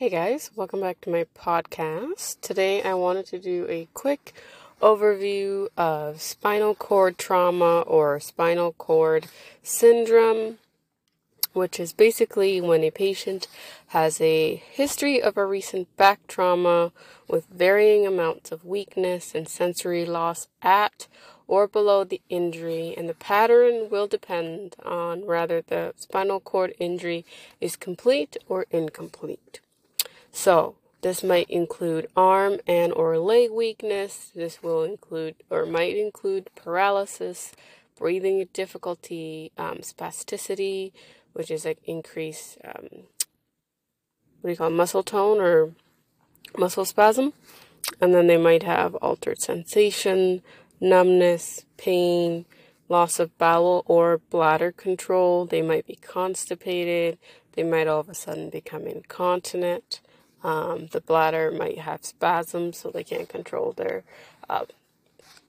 Hey guys, welcome back to my podcast. Today I wanted to do a quick overview of spinal cord trauma or spinal cord syndrome, which is basically when a patient has a history of a recent back trauma with varying amounts of weakness and sensory loss at or below the injury, and the pattern will depend on whether the spinal cord injury is complete or incomplete. So, this might include arm and or leg weakness. This will include or might include paralysis, breathing difficulty, spasticity, which is like increased, muscle tone or muscle spasm. And then they might have altered sensation, numbness, pain, loss of bowel or bladder control. They might be constipated. They might all of a sudden become incontinent. The bladder might have spasms, so they can't control their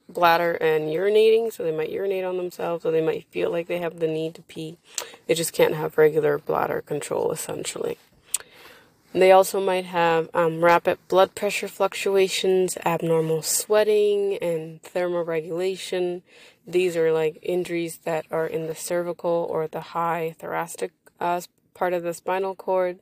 bladder and urinating, so they might urinate on themselves, or they might feel like they have the need to pee. They just can't have regular bladder control, essentially. And they also might have rapid blood pressure fluctuations, abnormal sweating, and thermoregulation. These are like injuries that are in the cervical or the high thoracic part of the spinal cord.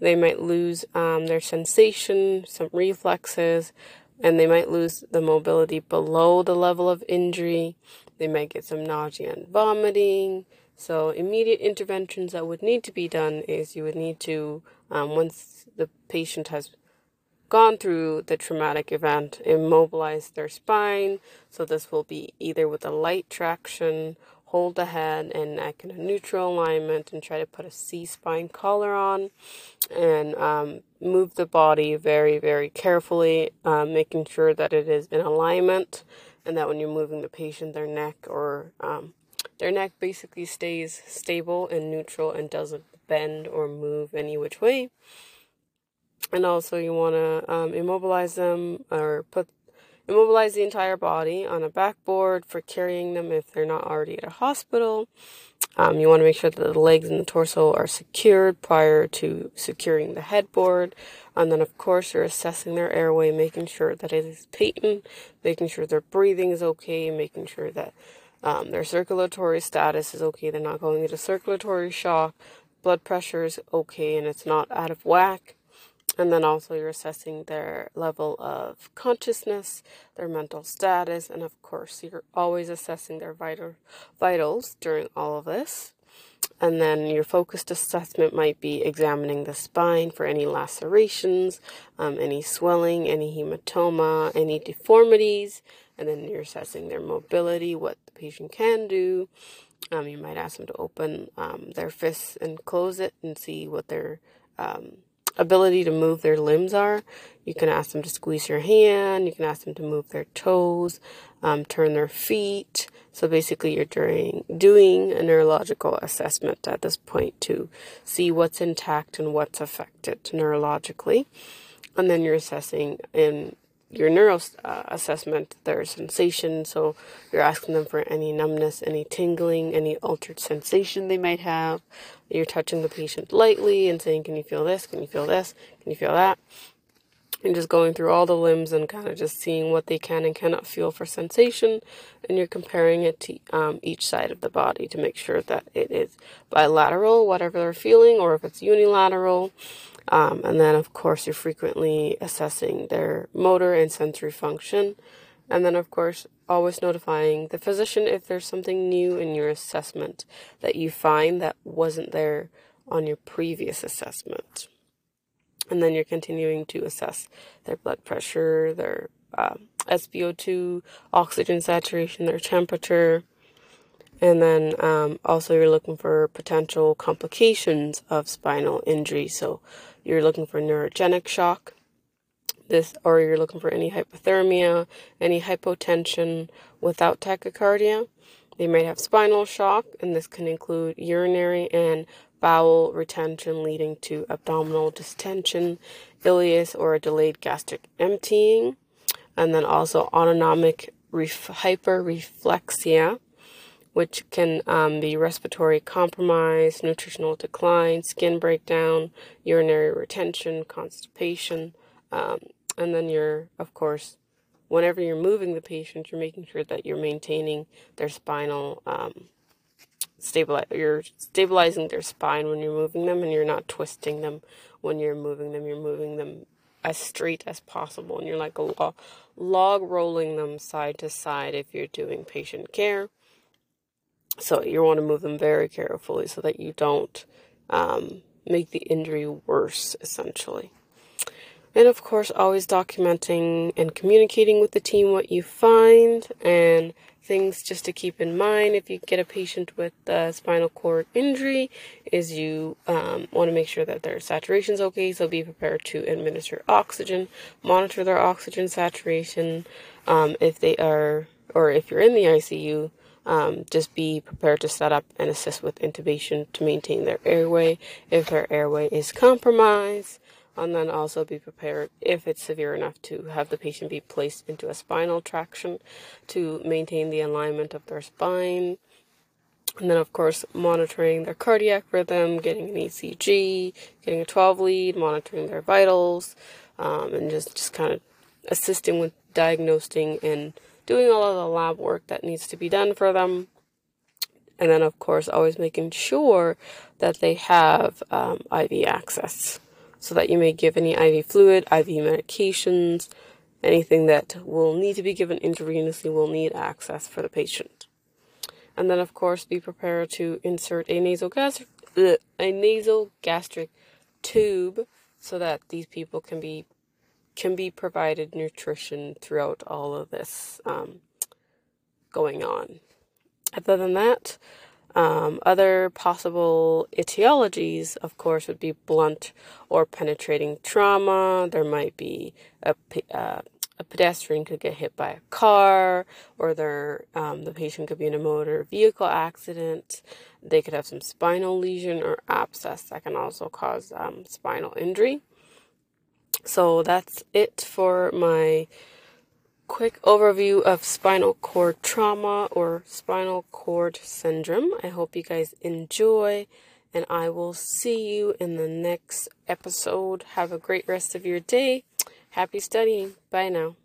They might lose their sensation, some reflexes, and they might lose the mobility below the level of injury. They might get some nausea and vomiting. So immediate interventions that would need to be done is you would need to, once the patient has gone through the traumatic event, immobilize their spine. So this will be either with a light traction, hold the head and neck in a neutral alignment, and try to put a C-spine collar on, and move the body very, very carefully, making sure that it is in alignment, and that when you're moving the patient, their neck or basically stays stable and neutral and doesn't bend or move any which way. And also you want to immobilize them or immobilize the entire body on a backboard for carrying them if they're not already at a hospital. You want to make sure that the legs and the torso are secured prior to securing the headboard. And then, of course, you're assessing their airway, making sure that it is patent, making sure their breathing is okay, making sure that their circulatory status is okay. They're not going into circulatory shock. Blood pressure is okay and it's not out of whack. And then also you're assessing their level of consciousness, their mental status, and of course you're always assessing their vitals during all of this. And then your focused assessment might be examining the spine for any lacerations, any swelling, any hematoma, any deformities. And then you're assessing their mobility, what the patient can do. You might ask them to open their fists and close it and see what their ability to move their limbs are. You can ask them to squeeze your hand. You can ask them to move their toes, turn their feet. So basically you're doing a neurological assessment at this point to see what's intact and what's affected neurologically. And then you're assessing in your neuro assessment their sensation. So you're asking them for any numbness, any tingling, any altered sensation they might have. You're touching the patient lightly and saying, can you feel this? Can you feel this? Can you feel that? And just going through all the limbs and kind of just seeing what they can and cannot feel for sensation. And you're comparing it to each side of the body to make sure that it is bilateral, whatever they're feeling, or if it's unilateral. And then, of course, you're frequently assessing their motor and sensory function. And then, of course, always notifying the physician if there's something new in your assessment that you find that wasn't there on your previous assessment. And then you're continuing to assess their blood pressure, their SpO2, oxygen saturation, their temperature. And then also you're looking for potential complications of spinal injury. So you're looking for neurogenic shock, or you're looking for any hypothermia, any hypotension without tachycardia. They might have spinal shock, and this can include urinary and bowel retention leading to abdominal distension, ileus or delayed gastric emptying, and then also autonomic hyperreflexia, which can be respiratory compromise, nutritional decline, skin breakdown, urinary retention, constipation, and then you're, of course, whenever you're moving the patient, you're making sure that you're maintaining their spinal, you're stabilizing their spine when you're moving them, and you're not twisting them when you're moving them. You're moving them as straight as possible, and you're like a log rolling them side to side if you're doing patient care. So you want to move them very carefully so that you don't make the injury worse, essentially. And of course, always documenting and communicating with the team what you find and things just to keep in mind if you get a patient with a spinal cord injury is you want to make sure that their saturation is okay, so be prepared to administer oxygen, monitor their oxygen saturation. If you're in the ICU, just be prepared to set up and assist with intubation to maintain their airway if their airway is compromised. And then also be prepared, if it's severe enough, to have the patient be placed into a spinal traction to maintain the alignment of their spine. And then, of course, monitoring their cardiac rhythm, getting an ECG, getting a 12 lead, monitoring their vitals, and just kind of assisting with diagnosing and doing all of the lab work that needs to be done for them. And then, of course, always making sure that they have IV access, so that you may give any IV fluid, IV medications, anything that will need to be given intravenously will need access for the patient. And then, of course, be prepared to insert a nasogastric tube so that these people can be provided nutrition throughout all of this going on. Other than that, other possible etiologies, of course, would be blunt or penetrating trauma. There might be a pedestrian could get hit by a car, or the patient could be in a motor vehicle accident. They could have some spinal lesion or abscess that can also cause spinal injury. So that's it for my quick overview of spinal cord trauma or spinal cord syndrome. I hope you guys enjoy, and I will see you in the next episode. Have a great rest of your day. Happy studying. Bye now.